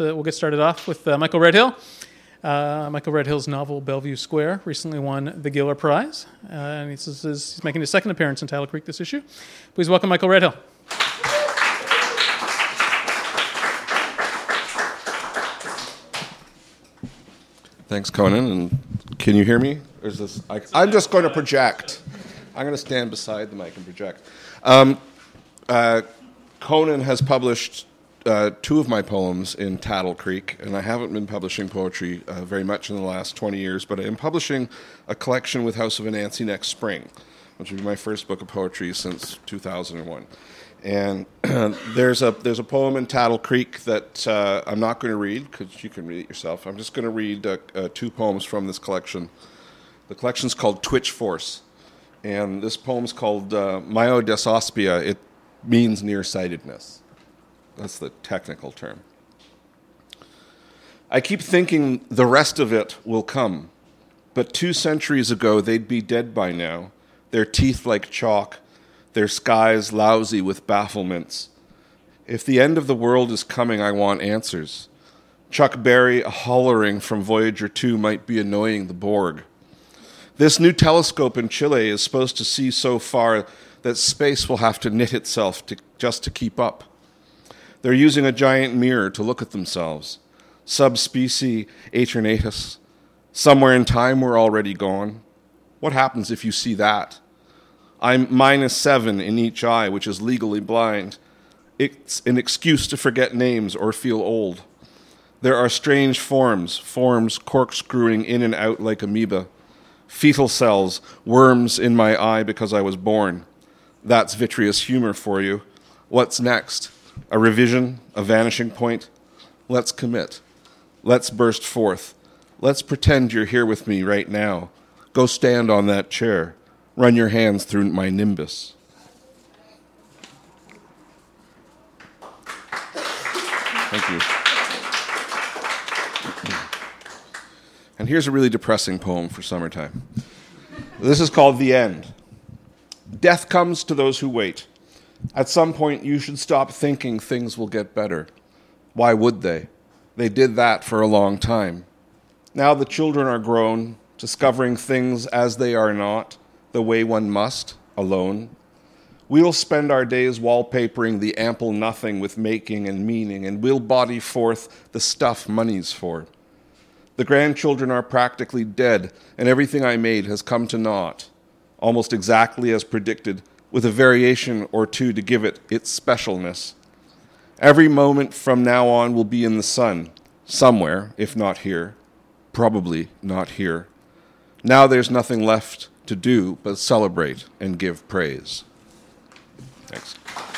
We'll get started off with Michael Redhill. Michael Redhill's novel Bellevue Square recently won the Giller Prize, and he's making his second appearance in Tattle Creek this issue. Please welcome Michael Redhill. Thanks, Conan. And can you hear me? Or is this? I'm just going to project. I'm going to stand beside the mic and project. Conan has published two of my poems in Tattle Creek, and I haven't been publishing poetry very much in the last 20 years, but I am publishing a collection with House of Anansi next spring, which will be my first book of poetry since 2001. And there's a poem in Tattle Creek that I'm not going to read, because you can read it yourself. I'm just going to read two poems from this collection. The collection's called Twitch Force, and this poem's called Myodesopsia. It means nearsightedness. That's the technical term. I keep thinking the rest of it will come, but 2 centuries ago they'd be dead by now, their teeth like chalk, their skies lousy with bafflements. If the end of the world is coming, I want answers. Chuck Berry hollering from Voyager 2 might be annoying the Borg. This new telescope in Chile is supposed to see so far that space will have to knit itself just to keep up. They're using a giant mirror to look at themselves. Subspecies atrenatus. Somewhere in time, we're already gone. What happens if you see that? I'm -7 in each eye, which is legally blind. It's an excuse to forget names or feel old. There are strange forms corkscrewing in and out like amoeba. Fetal cells, worms in my eye because I was born. That's vitreous humor for you. What's next? A revision, a vanishing point. Let's commit. Let's burst forth. Let's pretend you're here with me right now. Go stand on that chair. Run your hands through my nimbus. Thank you. And here's a really depressing poem for summertime. This is called The End. Death comes to those who wait. At some point, you should stop thinking things will get better. Why would they? They did that for a long time. Now the children are grown, discovering things as they are not, the way one must, alone. We'll spend our days wallpapering the ample nothing with making and meaning, and we'll body forth the stuff money's for. The grandchildren are practically dead, and everything I made has come to naught, almost exactly as predicted, with a variation or two to give it its specialness. Every moment from now on will be in the sun, somewhere, if not here, probably not here. Now there's nothing left to do but celebrate and give praise. Thanks.